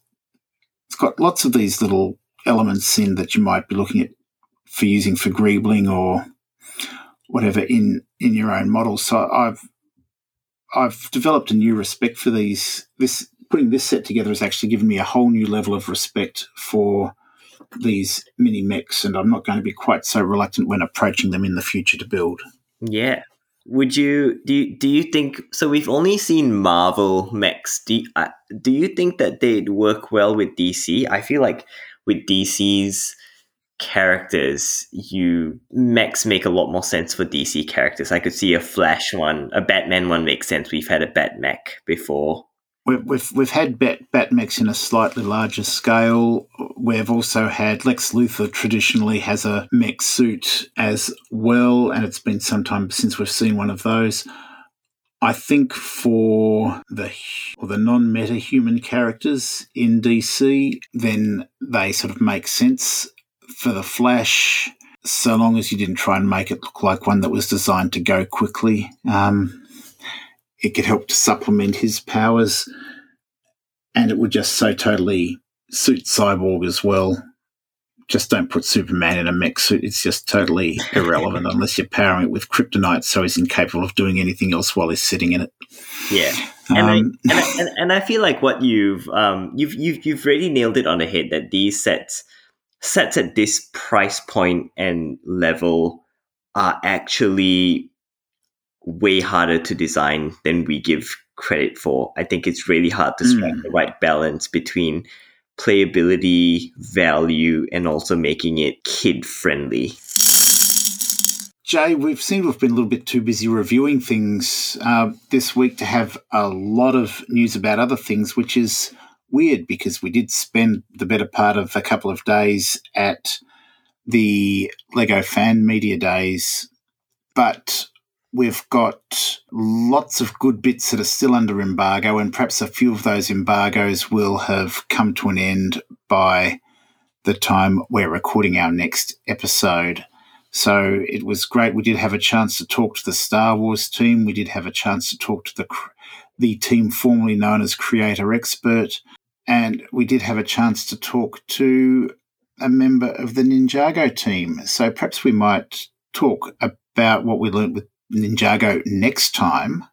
It's got lots of these little elements in that you might be looking at for using for greebling or whatever in your own model. So I've developed a new respect for these. Putting this set together has actually given me a whole new level of respect for these mini mechs, and I'm not going to be quite so reluctant when approaching them in the future to build. Yeah. Do you think so? We've only seen Marvel mechs. Do you think that they'd work well with DC? I feel like with DC's characters, mechs make a lot more sense for DC characters. I could see a Flash one, a Batman one makes sense. We've had a Bat mech before. We've had Batmechs in a slightly larger scale. We've also had Lex Luthor traditionally has a mech suit as well, and it's been some time since we've seen one of those. I think for the non-meta human characters in DC, then they sort of make sense. For the Flash, so long as you didn't try and make it look like one that was designed to go quickly, it could help to supplement his powers, and it would just so totally suit Cyborg as well. Just don't put Superman in a mech suit. It's just totally irrelevant unless you're powering it with kryptonite so he's incapable of doing anything else while he's sitting in it. Yeah. And I feel like what you've really nailed it on the head, that these sets at this price point and level are actually way harder to design than we give credit for. I think it's really hard to strike the right balance between playability, value, and also making it kid-friendly. Jay, we've been a little bit too busy reviewing things this week to have a lot of news about other things, which is weird because we did spend the better part of a couple of days at the Lego Fan Media Days, but we've got lots of good bits that are still under embargo, and perhaps a few of those embargoes will have come to an end by the time we're recording our next episode. So it was great. We did have a chance to talk to the Star Wars team. We did have a chance to talk to the team formerly known as Creator Expert. And we did have a chance to talk to a member of the Ninjago team. So perhaps we might talk about what we learnt with Ninjago next time.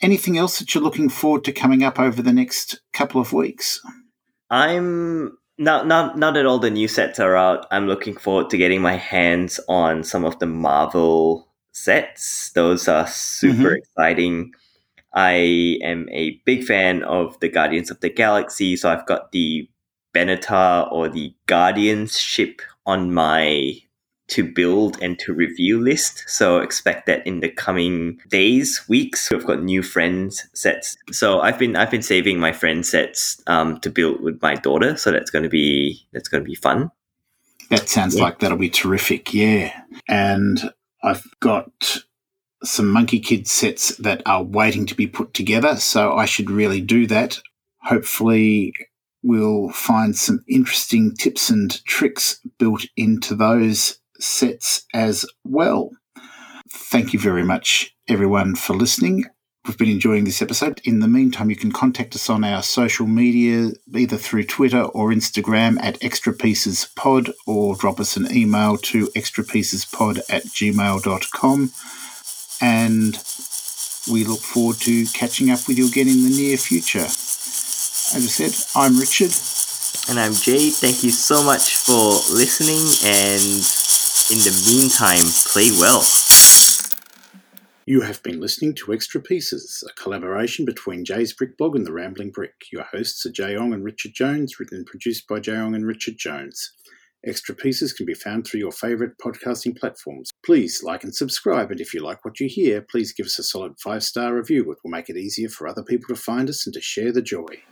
Anything else that you're looking forward to coming up over the next couple of weeks? I'm now that all the new sets are out, I'm looking forward to getting my hands on some of the Marvel sets. Those are super exciting. I am a big fan of the Guardians of the Galaxy, so I've got the Benatar or the Guardians ship on my to build and to review list. So expect that in the coming days, weeks. We've got new friends sets. So I've been saving my friend sets to build with my daughter. So that's gonna be fun. That sounds like that'll be terrific, yeah. And I've got some Monkey Kid sets that are waiting to be put together, so I should really do that. Hopefully we'll find some interesting tips and tricks built into those sets as well. Thank you very much, everyone, for listening. We've been enjoying this episode. In the meantime, you can contact us on our social media, either through Twitter or Instagram at Extra Pieces Pod, or drop us an email to extrapiecespod@gmail.com. And we look forward to catching up with you again in the near future. As I said, I'm Richard. And I'm Jay. Thank you so much for listening. And in the meantime, play well. You have been listening to Extra Pieces, a collaboration between Jay's Brick Blog and The Rambling Brick. Your hosts are Jay Ong and Richard Jones, written and produced by Jay Ong and Richard Jones. Extra Pieces can be found through your favourite podcasting platforms. Please like and subscribe, and if you like what you hear, please give us a solid 5-star review. It will make it easier for other people to find us and to share the joy.